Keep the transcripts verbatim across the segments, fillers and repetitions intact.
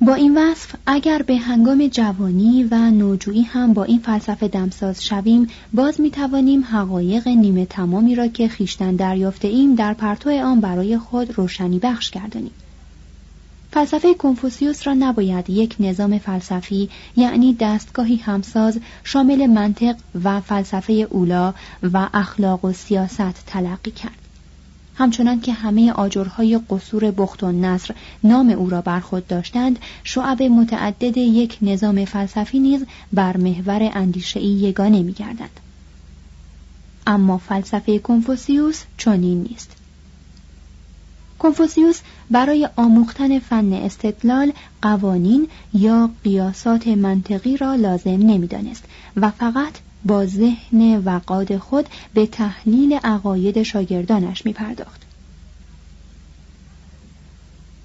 با این وصف اگر به هنگام جوانی و نوجویی هم با این فلسفه دمساز شویم، باز میتوانیم حقایق نیمه تمامی را که خیشتن دریافته ایم در پرتو آن برای خود روشنی بخش گردانیم. فلسفه کنفوسیوس را نباید یک نظام فلسفی، یعنی دستگاهی همساز شامل منطق و فلسفه اولا و اخلاق و سیاست تلقی کرد. همچنان که همه آجرهای قصور بخت و نصر نام او را بر خود داشتند، شعب متعدد یک نظام فلسفی نیز بر محور اندیشه‌ای یگانه می‌گردند. اما فلسفه کنفوسیوس چنین نیست. کنفوسیوس برای آموختن فن استدلال قوانین یا قیاسات منطقی را لازم نمی‌دانست و فقط با ذهن و قاد خود به تحلیل عقاید شاگردانش می پرداخت.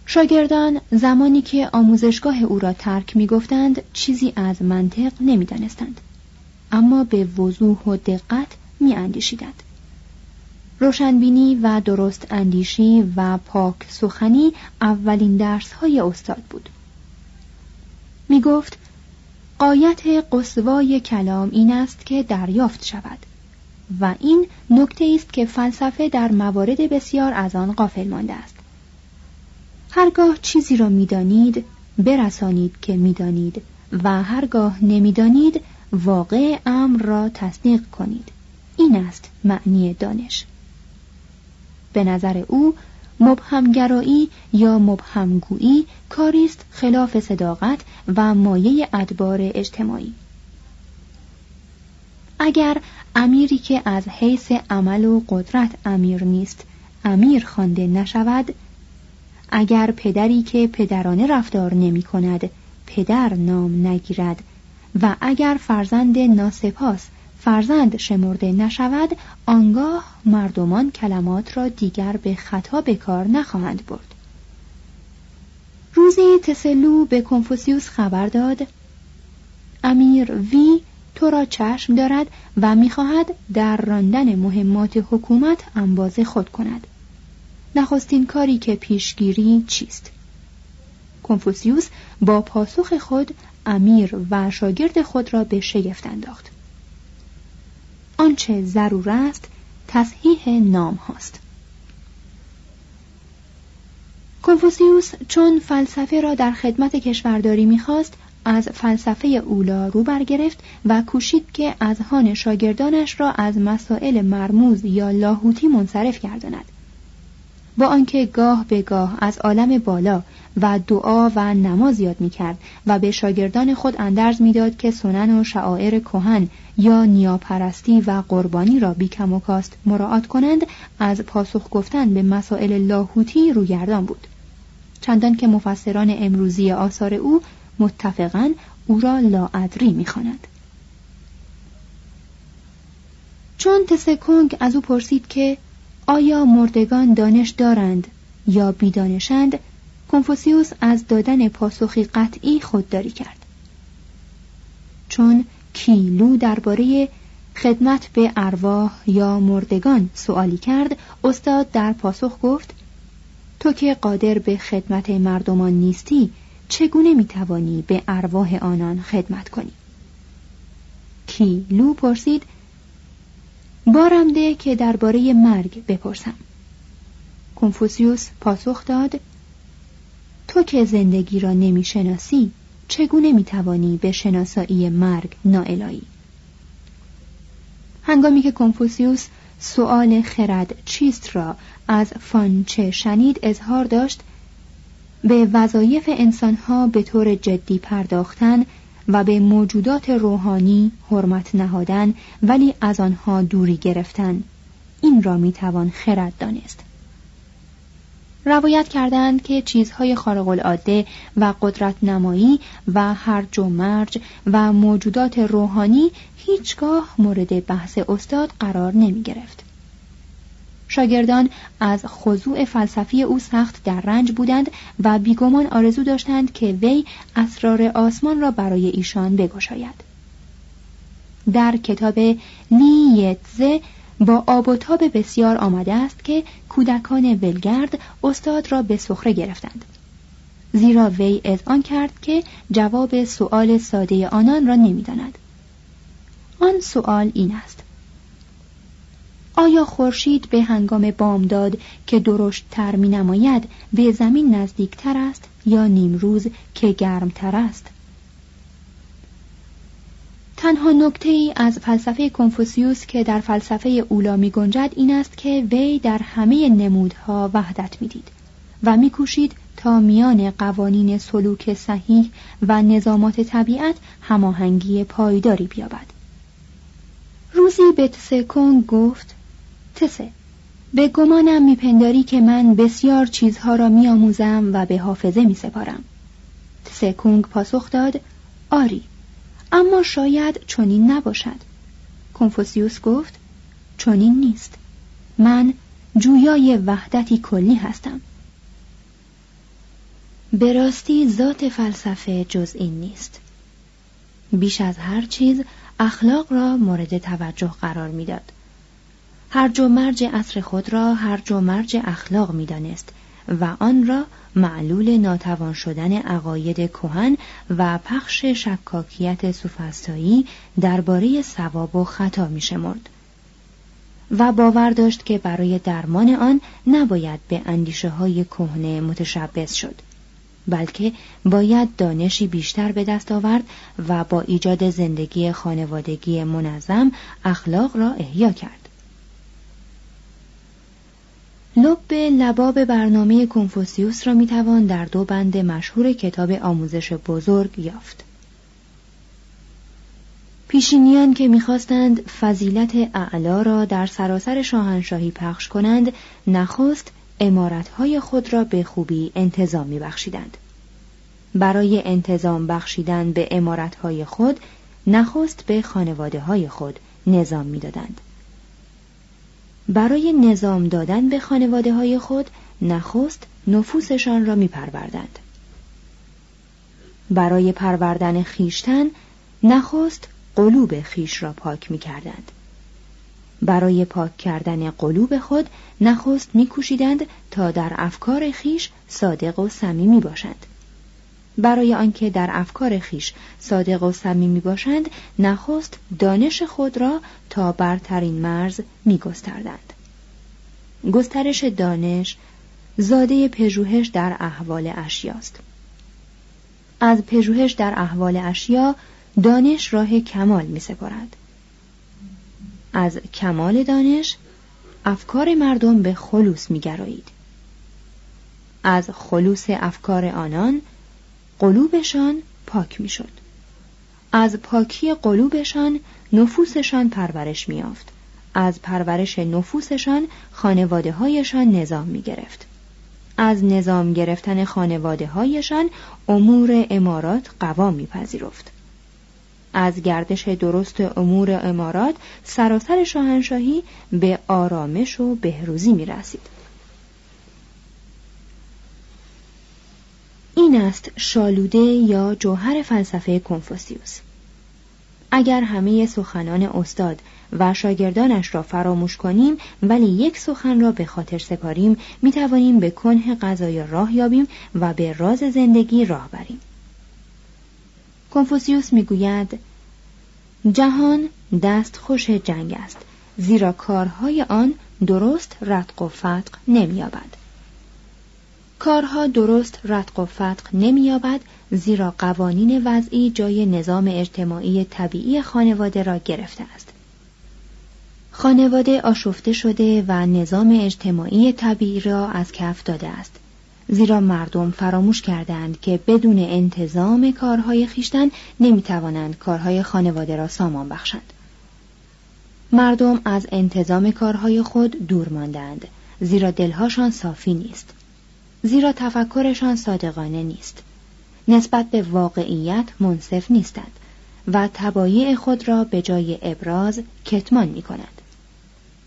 شاگردان زمانی که آموزشگاه او را ترک می گفتند چیزی از منطق نمی دانستند، اما به وضوح و دقت می اندیشیدند. روشنبینی و درست اندیشی و پاک سخنی اولین درس های استاد بود. می گفت غایت قصوای کلام این است که دریافت شود و این نکته است که فلسفه در موارد بسیار از آن غافل مانده است. هرگاه چیزی را می‌دانید برسانید که می‌دانید و هرگاه نمی‌دانید واقع امر را تصدیق کنید. این است معنی دانش. به نظر او مبهمگرایی یا مبهمگویی کاری است خلاف صداقت و مایه ادبار اجتماعی. اگر امیری که از حیث عمل و قدرت امیر نیست امیر خوانده نشود، اگر پدری که پدرانه رفتار نمی کند پدر نام نگیرد و اگر فرزند ناسپاس فرزند شمرده نشود، آنگاه مردمان کلمات را دیگر به خطا به کار نخواهند برد. روزی تسلو به کنفوسیوس خبر داد امیر وی تو را چشم دارد و می‌خواهد در راندن مهمات حکومت انباز خود کند. نخستین کاری که پیشگیری چیست؟ کنفوسیوس با پاسخ خود امیر و شاگرد خود را به شگفت انداخت. آنچه ضرور است تصحیح نام هاست. کنفوسیوس چون فلسفه را در خدمت کشورداری می‌خواست، از فلسفه اولا رو برگرفت و کوشید که اذهان شاگردانش را از مسائل مرموز یا لاهوتی منصرف گرداند. با آنکه گاه به گاه از عالم بالا و دعا و نماز یاد می‌کرد و به شاگردان خود اندرز می‌داد که سنن و شعائر کهن یا نیاپرستی و قربانی را بیکم و کاست مراعات کنند، از پاسخ گفتن به مسائل لاهوتی روگردان بود، چندان که مفسران امروزی آثار او متفقاً او را لاادری می‌خوانند. چون تسکنگ از او پرسید که آیا مردگان دانش دارند یا بیدانشند، کنفوسیوس از دادن پاسخی قطعی خودداری کرد. چون کیلو درباره خدمت به ارواح یا مردگان سوالی کرد، استاد در پاسخ گفت تو که قادر به خدمت مردمان نیستی، چگونه میتوانی به ارواح آنان خدمت کنی؟ کیلو پرسید بارم ده که درباره مرگ بپرسم. کنفوسیوس پاسخ داد تو که زندگی را نمیشناسی، چگونه میتوانی به شناسایی مرگ نائلایی؟ هنگامی که کنفوسیوس سؤال خرد چیست را از فانچه شنید، اظهار داشت به وظایف انسانها به طور جدی پرداختن و به موجودات روحانی حرمت نهادن ولی از آنها دوری گرفتن، این را میتوان خرد دانست. روایت کردند که چیزهای خارق العاده و قدرت نمایی و هرج و مرج و موجودات روحانی هیچگاه مورد بحث استاد قرار نمی گرفت. شاگردان از خضوع فلسفی او سخت در رنج بودند و بیگمان آرزو داشتند که وی اسرار آسمان را برای ایشان بگشاید. در کتاب نیتزه با آب و تاب بسیار آمده است که کودکان ولگرد استاد را به سخره گرفتند، زیرا وی اذعان کرد که جواب سؤال ساده آنان را نمی‌داند. آن سؤال این است: آیا خورشید به هنگام بامداد که درشت‌تر می‌نماید به زمین نزدیک‌تر است یا نیمروز که گرم‌تر است؟ تنها نکته‌ای از فلسفه کنفوسیوس که در فلسفه اولا می‌گنجد این است که وی در همه نمودها وحدت می‌دید و می‌کوشید تا میان قوانین سلوک صحیح و نظامات طبیعت هماهنگی پایداری بیابد. روزی به تسکنگ گفت تسه، به گمانم می‌پنداری که من بسیار چیزها را می‌آموزم و به حافظه می‌سپارم. تسکنگ پاسخ داد آری، اما شاید چنین نباشد. کنفوسیوس گفت چنین نیست، من جویای وحدتی کلی هستم. به راستی ذات فلسفه جز این نیست. بیش از هر چیز اخلاق را مورد توجه قرار میداد. هرج و مرج عصر خود را هرج و مرج اخلاق میدانست و آن را معلول ناتوان شدن عقاید کهن و پخش شکاکیت سوفسطایی درباره ثواب و خطا می‌شمرد و باور داشت که برای درمان آن نباید به اندیشه‌های کهنه متشبث شد، بلکه باید دانشی بیشتر به دست آورد و با ایجاد زندگی خانوادگی منظم اخلاق را احیا کرد. لب لباب برنامه کنفوسیوس را میتوان در دو بند مشهور کتاب آموزش بزرگ یافت. پیشینیان که میخواستند فضیلت اعلا را در سراسر شاهنشاهی پخش کنند، نخست عمارتهای خود را به خوبی انتظام میبخشیدند. برای انتظام بخشیدن به عمارتهای خود، نخست به خانوادههای خود نظام میدادند. برای نظام دادن به خانواده های خود، نخست نفوسشان را می پروردند. برای پروردن خیشتن، نخست قلوب خیش را پاک می کردند. برای پاک کردن قلوب خود، نخست می کوشیدند تا در افکار خیش صادق و صمیمی باشند. برای آنکه در افکار خیش صادق و صمیمی باشند، نخست دانش خود را تا برترین مرز می گستردند. گسترش دانش زاده پژوهش در احوال اشیاست. از پژوهش در احوال اشیا دانش راه کمال می سپارد. از کمال دانش افکار مردم به خلوص می گرایید. از خلوص افکار آنان قلوبشان پاک می شد. از پاکی قلوبشان نفوسشان پرورش می یافت. از پرورش نفوسشان خانواده هایشان نظام می گرفت. از نظام گرفتن خانواده هایشان امور امارات قوام می پذیرفت. از گردش درست امور امارات سراسر شاهنشاهی به آرامش و بهروزی می رسید. این است شالوده یا جوهر فلسفه کنفوسیوس. اگر همه سخنان استاد و شاگردانش را فراموش کنیم ولی یک سخن را به خاطر سپاریم، می توانیم به کنه قضای راه یابیم و به راز زندگی راه بریم. کنفوسیوس می گوید جهان دست خوش جنگ است، زیرا کارهای آن درست رتق و فتق نمیابد. کارها درست رتق و فتق نمیابد زیرا قوانین وضعی جای نظام اجتماعی طبیعی خانواده را گرفته است. خانواده آشفته شده و نظام اجتماعی طبیعی را از کف داده است، زیرا مردم فراموش کردند که بدون انتظام کارهای خویشتن نمیتوانند کارهای خانواده را سامان بخشند. مردم از انتظام کارهای خود دور ماندند، زیرا دلهاشان صافی نیست، زیرا تفکرشان صادقانه نیست، نسبت به واقعیت منصف نیستند و تبایع خود را به جای ابراز کتمان می کنند.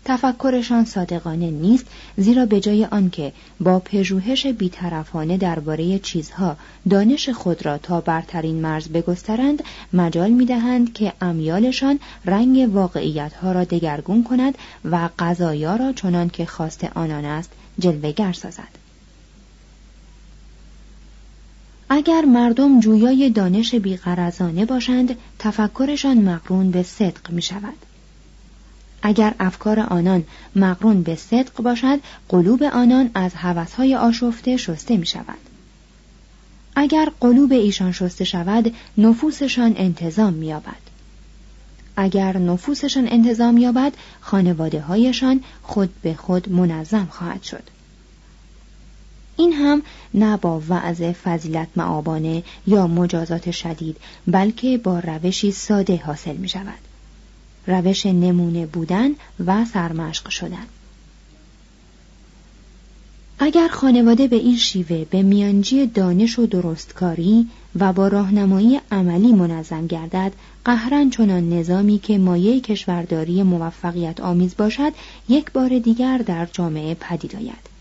تفکرشان صادقانه نیست زیرا به جای آنکه با پژوهش بیطرفانه درباره چیزها دانش خود را تا برترین مرز بگسترند، مجال می‌دهند که امیالشان رنگ واقعیت‌ها را دگرگون کند و قضایا را چنان که خواست آنان است جلوه‌گر سازد. اگر مردم جویای دانش بی‌غرضانه باشند، تفکرشان مقرون به صدق می‌شود. اگر افکار آنان مقرون به صدق باشد، قلوب آنان از هوس‌های آشفته شسته می‌شود. اگر قلوب ایشان شسته شود، نفوسشان انتظام می‌یابد. اگر نفوسشان انتظام یابد، خانواده‌هایشان خود به خود منظم خواهد شد. این هم نه با وعظ فضیلت معابانه یا مجازات شدید، بلکه با روشی ساده حاصل می شود. روش نمونه بودن و سرمشق شدن. اگر خانواده به این شیوه به میانجی دانش و درستکاری و با راهنمایی عملی منظم گردد، قهرن چنان نظامی که مایه کشورداری موفقیت آمیز باشد، یک بار دیگر در جامعه پدید آید.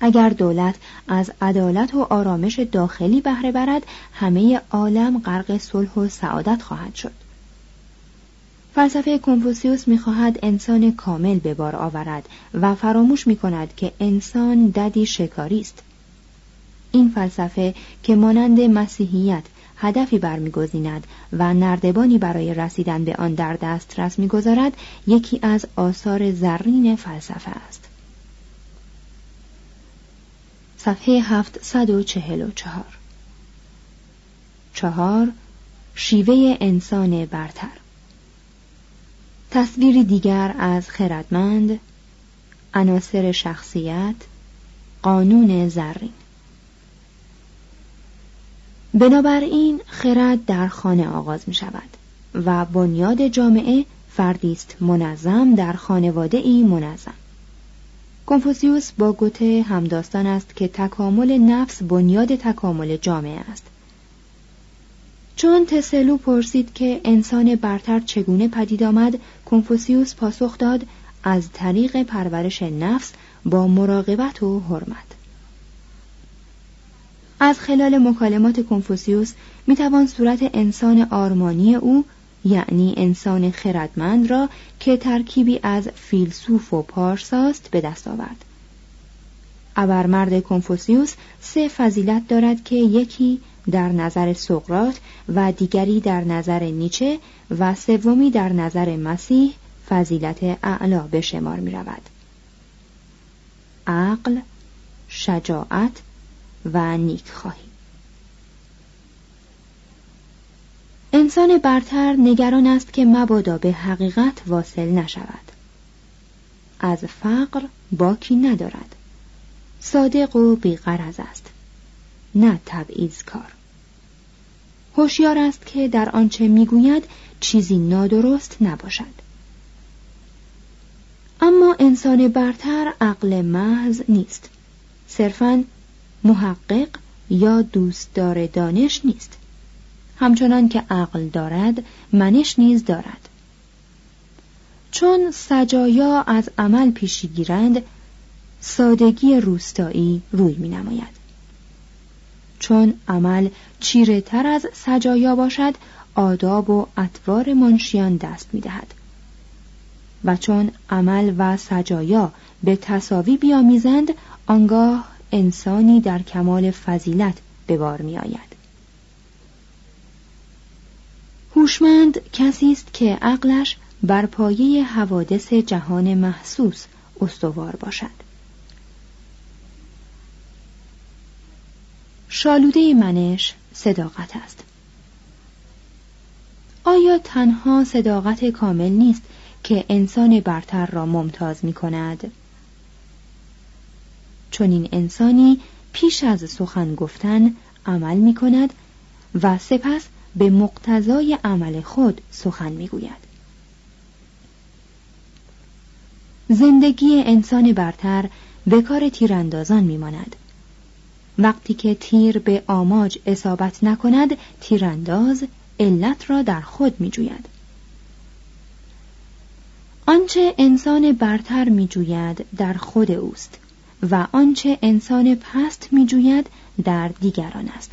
اگر دولت از عدالت و آرامش داخلی بهره برد، همه عالم غرق صلح و سعادت خواهد شد. فلسفه کنفوسیوس می‌خواهد انسان کامل به بار آورد و فراموش می‌کند که انسان ددی شکاری است. این فلسفه که مانند مسیحیت هدفی برمی‌گزیند و نردبانی برای رسیدن به آن در دسترس می‌گذارد، یکی از آثار زرین فلسفه است. صفحه هفتصد و چهل و چهار. چهار، شیوه انسان برتر. تصویری دیگر از خردمند، عناصر شخصیت، قانون زرین. بنابراین خرد در خانه آغاز می شود و بنیاد جامعه فردیست منظم در خانواده ای منظم. کنفوسیوس با گوته همداستان است که تکامل نفس بنیاد تکامل جامعه است. چون تسلو پرسید که انسان برتر چگونه پدید آمد، کنفوسیوس پاسخ داد از طریق پرورش نفس با مراقبت و حرمت. از خلال مکالمات کنفوسیوس میتوان صورت انسان آرمانی او، یعنی انسان خردمند را که ترکیبی از فیلسوف و پارساست به دست آورد. ابرمرد کنفوسیوس سه فضیلت دارد که یکی در نظر سقراط و دیگری در نظر نیچه و سومی در نظر مسیح فضیلت اعلا به شمار می رود: عقل، شجاعت و نیکخواهی. انسان برتر نگران است که مبادا به حقیقت واصل نشود. از فقر باکی ندارد. صادق و بی‌غرض است، نه تبعیض‌کار. هوشیار است که در آنچه میگوید چیزی نادرست نباشد. اما انسان برتر عقل محض نیست. صرفاً محقق یا دوستدار دانش نیست. همچنان که عقل دارد منش نیز دارد. چون سجایا از عمل پیشی گیرند، سادگی روستایی روی می نماید. چون عمل چیره تر از سجایا باشد، آداب و اطوار منشیان دست می دهد. و چون عمل و سجایا به تساوی بیامیزند، آنگاه انسانی در کمال فضیلت به بار می آید. هوشمند کسی است که عقلش بر پایه حوادث جهان محسوس استوار باشد. شالوده منش صداقت است. آیا تنها صداقت کامل نیست که انسان برتر را ممتاز می کند؟ چون این انسانی پیش از سخن گفتن عمل می کند و سپس به مقتضای عمل خود سخن می گوید. زندگی انسان برتر به کار تیراندازان می ماند. وقتی که تیر به آماج اصابت نکند، تیرانداز علت را در خود می جوید. آنچه انسان برتر می جوید در خود اوست و آنچه انسان پست می جوید در دیگران است.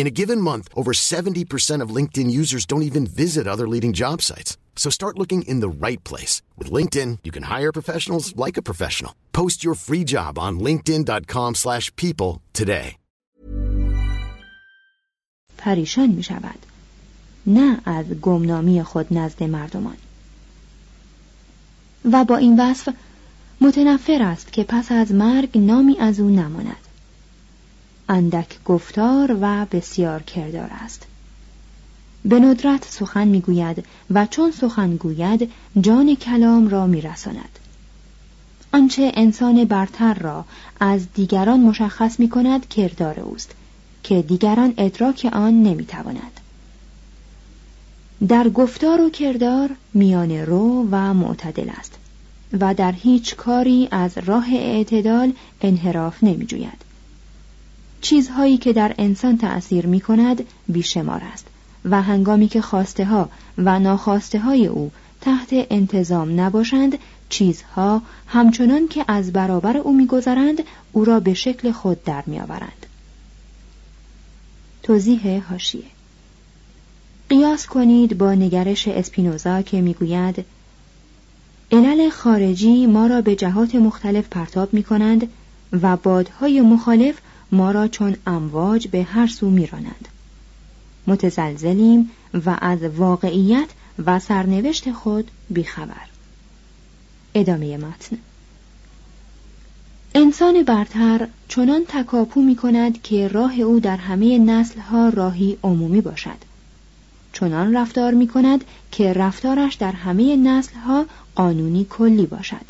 In a given month, over seventy percent of LinkedIn users don't even visit other leading job sites. So start looking in the right place. With LinkedIn, you can hire professionals like a professional. Post your free job on linkedin.com slash people today. پریشان می شود. نه از گمنامی خود نزد مردمان. و با این وصف متنفر است که پس از مرگ نامی از او نماند. اندک گفتار و بسیار کردار است. به ندرت سخن میگوید و چون سخن گوید جان کلام را میرساند. آنچه انسان برتر را از دیگران مشخص میکند کردار اوست که دیگران ادراک آن نمیتوانند. در گفتار و کردار میان رو و معتدل است و در هیچ کاری از راه اعتدال انحراف نمیجوید. چیزهایی که در انسان تأثیر میکند بیشمار است و هنگامی که خواسته ها و ناخواسته های او تحت انتظام نباشند، چیزها همچنان که از برابر او میگذرند او را به شکل خود در میآورند. توضیح حاشیه: قیاس کنید با نگرش اسپینوزا که میگوید علل خارجی ما را به جهات مختلف پرتاب میکنند و بادهای مخالف ما را چون امواج به هر سو میرانند. متزلزلیم و از واقعیت و سرنوشت خود بیخبر. ادامه متن. انسان برتر چنان تکاپو می کند که راه او در همه نسلها راهی عمومی باشد. چنان رفتار می کند که رفتارش در همه نسلها قانونی کلی باشد.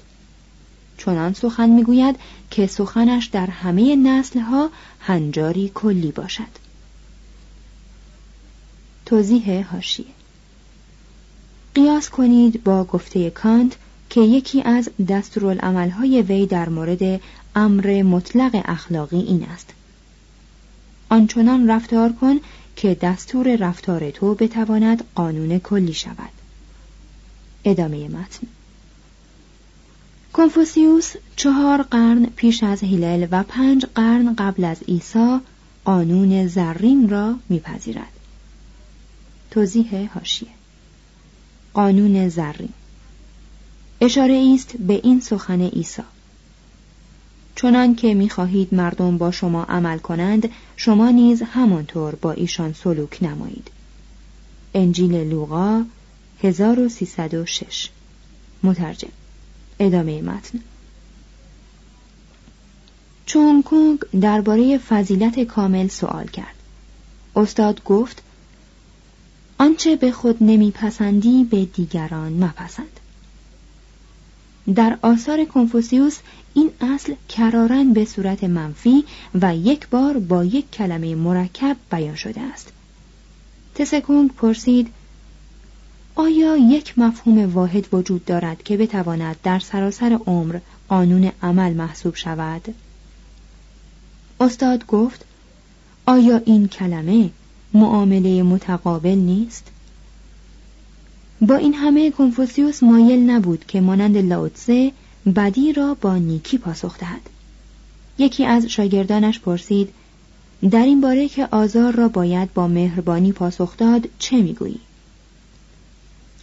چنان سخن می گوید که سخنش در همه نسلها هنجاری کلی باشد. توضیح حاشیه: قیاس کنید با گفته کانت که یکی از دستورالعمل‌های وی در مورد امر مطلق اخلاقی این است: آنچنان رفتار کن که دستور رفتار تو بتواند قانون کلی شود. ادامه متن. کنفوسیوس چهار قرن پیش از هیلل و پنج قرن قبل از عیسی قانون زرین را می‌پذیرد. توضیح حاشیه: قانون زرین اشاره ایست به این سخن عیسی: چنان که می‌خواهید مردم با شما عمل کنند، شما نیز همانطور با ایشان سلوک نمایید. انجیل لوقا هزار و سیصد و شش. مترجم. ادامه متن. چونگ کنگ درباره فضیلت کامل سوال کرد. استاد گفت: آنچه به خود نمیپسندی به دیگران مپسند. در آثار کنفوسیوس این اصل کراراً به صورت منفی و یک بار با یک کلمه مرکب بیان شده است. تسکونگ پرسید: آیا یک مفهوم واحد وجود دارد که بتواند در سراسر عمر قانون عمل محسوب شود؟ استاد گفت: آیا این کلمه معامله متقابل نیست؟ با این همه کنفوسیوس مایل نبود که مانند لاوتزه بدی را با نیکی پاسخ دهد. یکی از شاگردانش پرسید: در این باره که آزار را باید با مهربانی پاسخ داد چه میگویی؟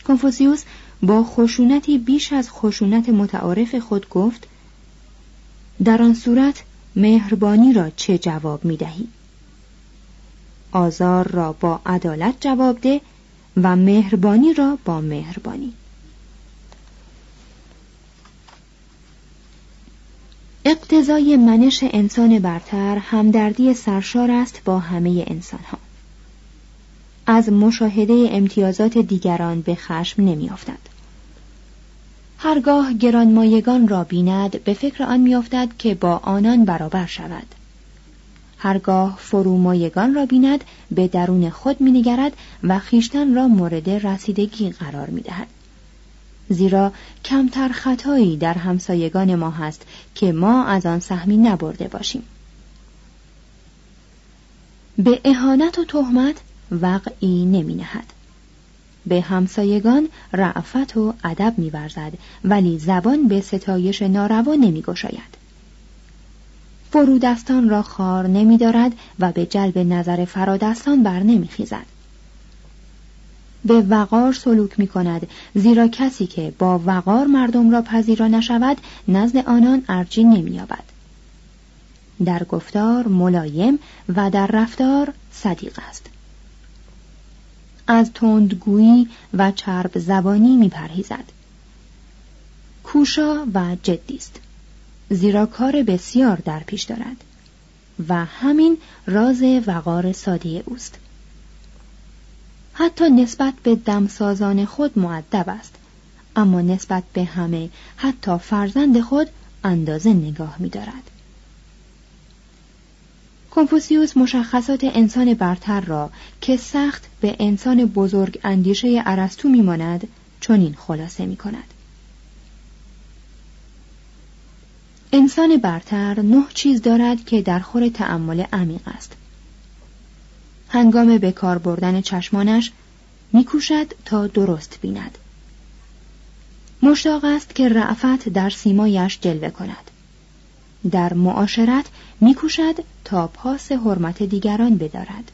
کنفوسیوس با خشونتی بیش از خشونت متعارف خود گفت: در آن صورت مهربانی را چه جواب میدهی؟ آزار را با عدالت جواب ده و مهربانی را با مهربانی. اقتضای منش انسان برتر همدردی سرشار است با همه انسانها. از مشاهده امتیازات دیگران به خشم نمیافتد. هرگاه گرانمایگان را بیند به فکر آن میافتد که با آنان برابر شود. هرگاه فرومایگان را بیند به درون خود مینگرد و خیشتن را مورد رسیدگی قرار میدهد. زیرا کمتر خطایی در همسایگان ما هست که ما از آن سهمی نبرده باشیم. به اهانت و تهمت وقعی نمینهد. به همسایگان رعفت و ادب می‌ورزد، ولی زبان به ستایش ناروا نمی‌گشاید. فرودستان را خار نمی‌دارد و به جلب نظر فرادستان بر نمی‌خیزد. به وقار سلوک می‌کند، زیرا کسی که با وقار مردم را پذیرا نشود نزد آنان ارجی نمی‌یابد. در گفتار ملایم و در رفتار صدیق است. از تندگویی و چرب زبانی میپرهیزد. کوشا و جدی است، زیرا کار بسیار در پیش دارد و همین راز وقار ساده اوست. حتی نسبت به دمسازان خود مؤدب است، اما نسبت به همه حتی فرزند خود اندازه نگاه می‌دارد. کنفوسیوس مشخصات انسان برتر را که سخت به انسان بزرگ اندیشه ارسطو میماند چنین خلاصه میکند: انسان برتر نه چیز دارد که در خور تأمل عمیق است. هنگام به کار بردن چشمانش میکوشد تا درست بیند. مشتاق است که رأفت در سیمایش جلوه کند. در معاشرت میکوشد تا پاس حرمت دیگران بدارد.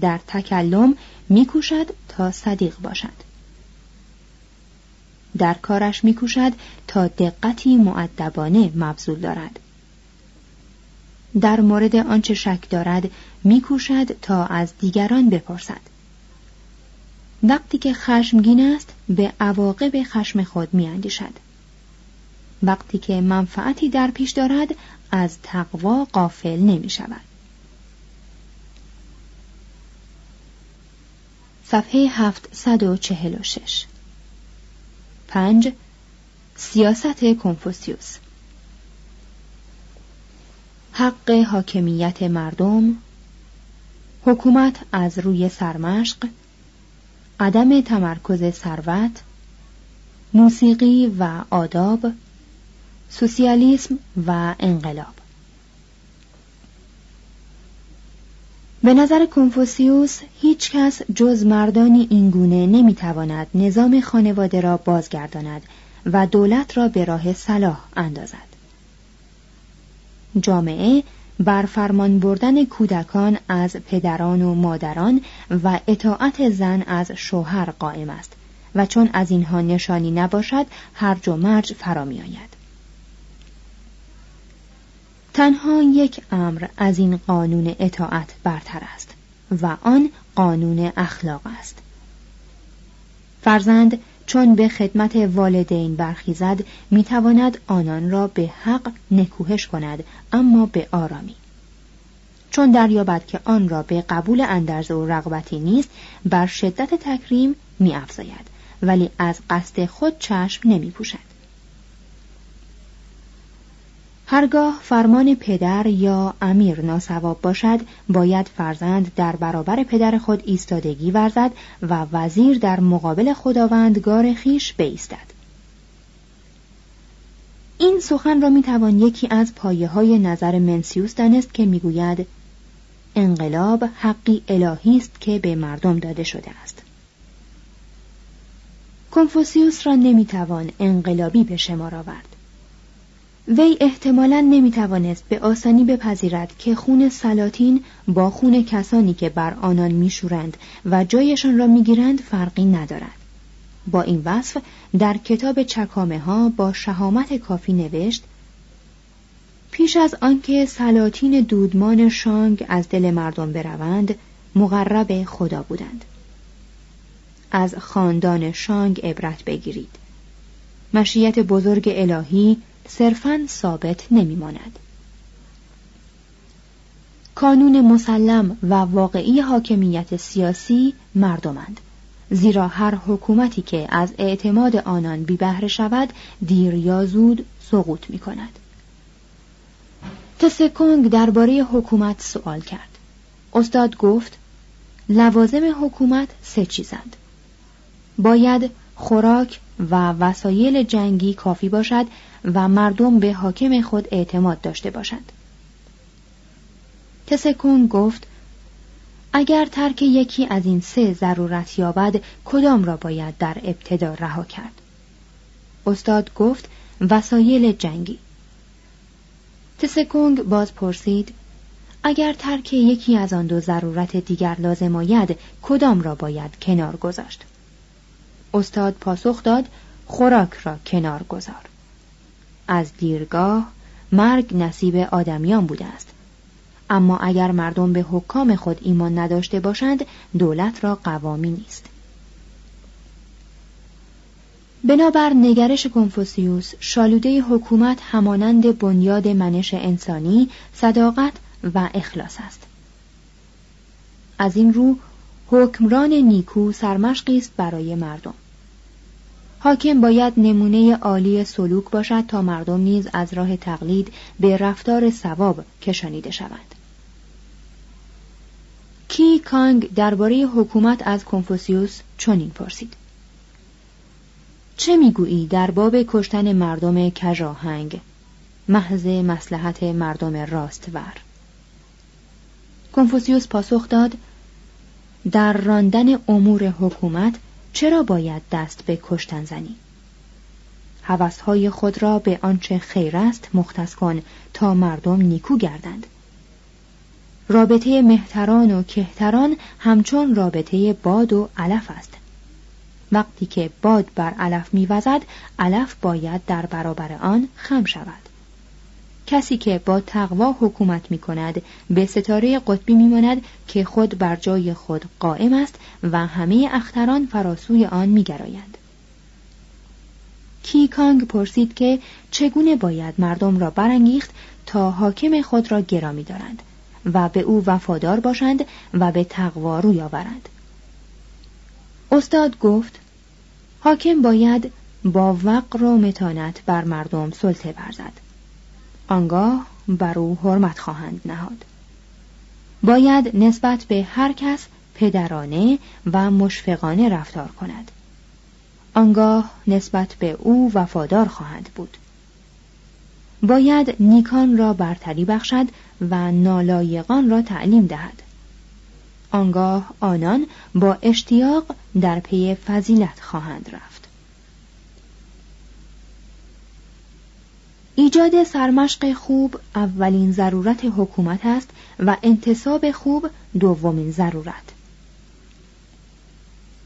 در تکلم میکوشد تا صدیق باشد. در کارش میکوشد تا دقتی مؤدبانه مبذول دارد. در مورد آنچه شک دارد میکوشد تا از دیگران بپرسد. وقتی که خشمگین است به عواقب خشم خود میاندیشد. وقتی که منفعتی در پیش دارد از تقوا غافل نمی شود. صفحه هفتصد و چهل و شش. پنج. سیاست کنفوسیوس. حق حاکمیت مردم، حکومت از روی سرمشق، عدم تمرکز ثروت، موسیقی و آداب، سوسیالیسم و انقلاب. به نظر کنفوسیوس هیچ کس جز مردانی اینگونه نمیتواند نظام خانواده را بازگرداند و دولت را به راه صلاح اندازد. جامعه بر فرمان بردن کودکان از پدران و مادران و اطاعت زن از شوهر قائم است و چون از اینها نشانی نباشد هرج و مرج فرا می آید. تنها یک امر از این قانون اطاعت برتر است و آن قانون اخلاق است. فرزند چون به خدمت والدین برخیزد میتواند آنان را به حق نکوهش کند، اما به آرامی. چون دریابد که آن را به قبول اندرز و رغبتی نیست، بر شدت تکریم می‌افزاید، ولی از قصد خود چشم نمی‌پوشد. هرگاه فرمان پدر یا امیر ناصواب باشد، باید فرزند در برابر پدر خود ایستادگی ورزد و وزیر در مقابل خداوندگار خیش بایستد. این سخن را میتوان یکی از پایه‌های نظر منسیوس دانست که میگوید انقلاب حقی الهی است که به مردم داده شده است. کنفوسیوس را نمیتوان انقلابی به شمار آورد. وی احتمالاً نمیتوانست به آسانی بپذیرد که خون سلاطین با خون کسانی که بر آنان میشورند و جایشان را میگیرند فرقی ندارد. با این وصف در کتاب چکامه ها با شهامت کافی نوشت: پیش از آنکه سلاطین دودمان شانگ از دل مردم بروند، مقرب خدا بودند. از خاندان شانگ عبرت بگیرید. مشیت بزرگ الهی صرفاً ثابت نمی‌ماند. کانون مسلم و واقعی حاکمیت سیاسی مردمند، زیرا هر حکومتی که از اعتماد آنان بی بهره شود دیر یا زود سقوط می‌کند. تسکونگ درباره حکومت سوال کرد. استاد گفت: لوازم حکومت سه چیزند. باید خوراک و وسایل جنگی کافی باشد و مردم به حاکم خود اعتماد داشته باشند. تسکون گفت: اگر ترک یکی از این سه ضرورت یابد، کدام را باید در ابتدا رها کرد؟ استاد گفت: وسایل جنگی. تسکونگ باز پرسید: اگر ترک یکی از آن دو ضرورت دیگر لازم آید، کدام را باید کنار گذاشت؟ استاد پاسخ داد: خوراک را کنار گذار. از دیرگاه مرگ نصیب آدمیان بوده است، اما اگر مردم به حکام خود ایمان نداشته باشند، دولت را قوامی نیست. بنابر نگرش کنفوسیوس، شالوده حکومت همانند بنیاد منش انسانی، صداقت و اخلاص است. از این رو حکمران نیکو سرمشقی است برای مردم. حاکم باید نمونه عالی سلوک باشد تا مردم نیز از راه تقلید به رفتار صواب کشانیده شوند. کی کانگ درباره حکومت از کنفوسیوس چنین پرسید: چه میگویی در باب کشتن مردم کژاهنگ محض مصلحت مردم راستور؟ کنفوسیوس پاسخ داد: در راندن امور حکومت چرا باید دست به کشتن زنی؟ هوس‌های خود را به آنچه خیر است مختص کن تا مردم نیکو گردند. رابطه مهتران و کهتران همچون رابطه باد و علف است. وقتی که باد بر علف می‌وزد، علف باید در برابر آن خم شود. کسی که با تقوا حکومت می کند به ستاره قطبی می ماند که خود بر جای خود قائم است و همه اختران فراسوی آن می گرایند. کی کانگ پرسید که چگونه باید مردم را برانگیخت تا حاکم خود را گرامی دارند و به او وفادار باشند و به تقوا روی آورند. استاد گفت: حاکم باید با وقر و متانت بر مردم سلطه ورزد. آنگاه بر او حرمت خواهند نهاد. باید نسبت به هر کس پدرانه و مشفقانه رفتار کند. آنگاه نسبت به او وفادار خواهند بود. باید نیکان را برتری بخشد و نالایقان را تعلیم دهد. آنگاه آنان با اشتیاق در پی فضیلت خواهند رفت. ایجاد سرمشق خوب اولین ضرورت حکومت است و انتصاب خوب دومین ضرورت.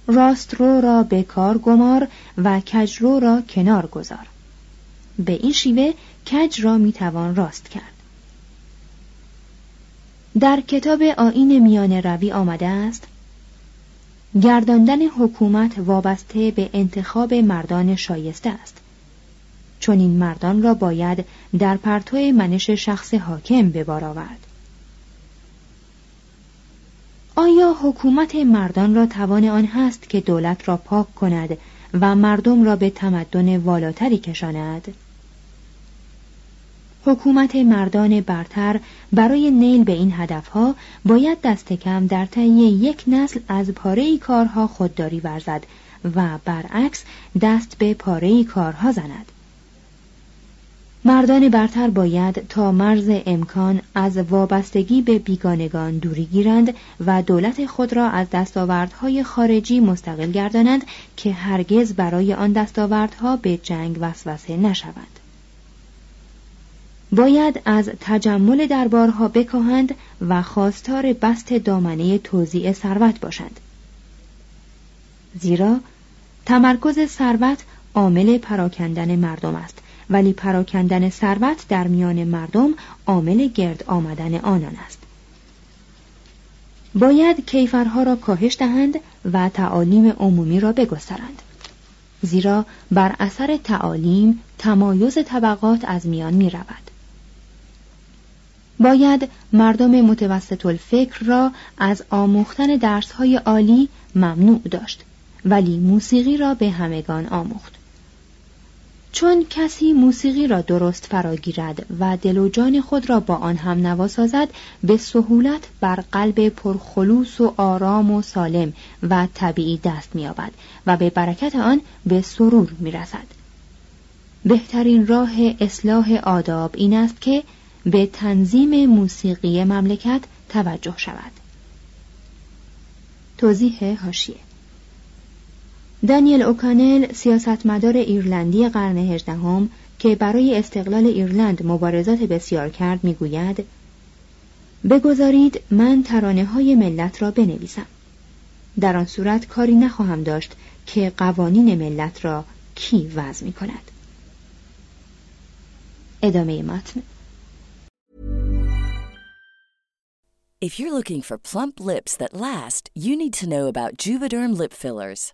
راست رو را به کار گمار و کج رو را کنار گذار. به این شیوه کج را میتوان راست کرد. در کتاب آیین میان روی آمده است: گرداندن حکومت وابسته به انتخاب مردان شایسته است. چون این مردان را باید در پرتو منش شخص حاکم به بار آورد. آیا حکومت مردان را توان آن هست که دولت را پاک کند و مردم را به تمدن والاتری کشاند؟ حکومت مردان برتر برای نیل به این هدفها باید دست کم در طی یک نسل از پاره‌ای کارها خودداری ورزد و برعکس دست به پاره‌ای کارها زند. مردان برتر باید تا مرز امکان از وابستگی به بیگانگان دوری گیرند و دولت خود را از دستاوردهای خارجی مستقل گردانند که هرگز برای آن دستاوردها به جنگ وسوسه نشوند. باید از تجمل دربارها بکاهند و خواستار بست دامنه توزیع ثروت باشند. زیرا تمرکز ثروت عامل پراکندن مردم است، ولی پراکندن ثروت در میان مردم عامل گرد آمدن آنان است. باید کیفرها را کاهش دهند و تعالیم عمومی را بگسترند. زیرا بر اثر تعالیم تمایز طبقات از میان می رود. باید مردم متوسط الفکر را از آموختن درس‌های عالی ممنوع داشت، ولی موسیقی را به همگان آموخت. چون کسی موسیقی را درست فراگیرد و دل و جان خود را با آن هم نوا سازد، به سهولت بر قلب پرخلوص و آرام و سالم و طبیعی دست می‌یابد و به برکت آن به سرور می‌رسد. بهترین راه اصلاح آداب این است که به تنظیم موسیقی مملکت توجه شود. توضیح حاشیه: دانیل اوکانل، سیاستمدار ایرلندی قرن هجدهم که برای استقلال ایرلند مبارزات بسیار کرد، میگوید: بگذارید من ترانه های ملت را بنویسم. در آن صورت کاری نخواهم داشت که قوانین ملت را کی وضع می کند. ادامه متن. If you're looking for plump lips that last, you need to know about Juvederm lip fillers.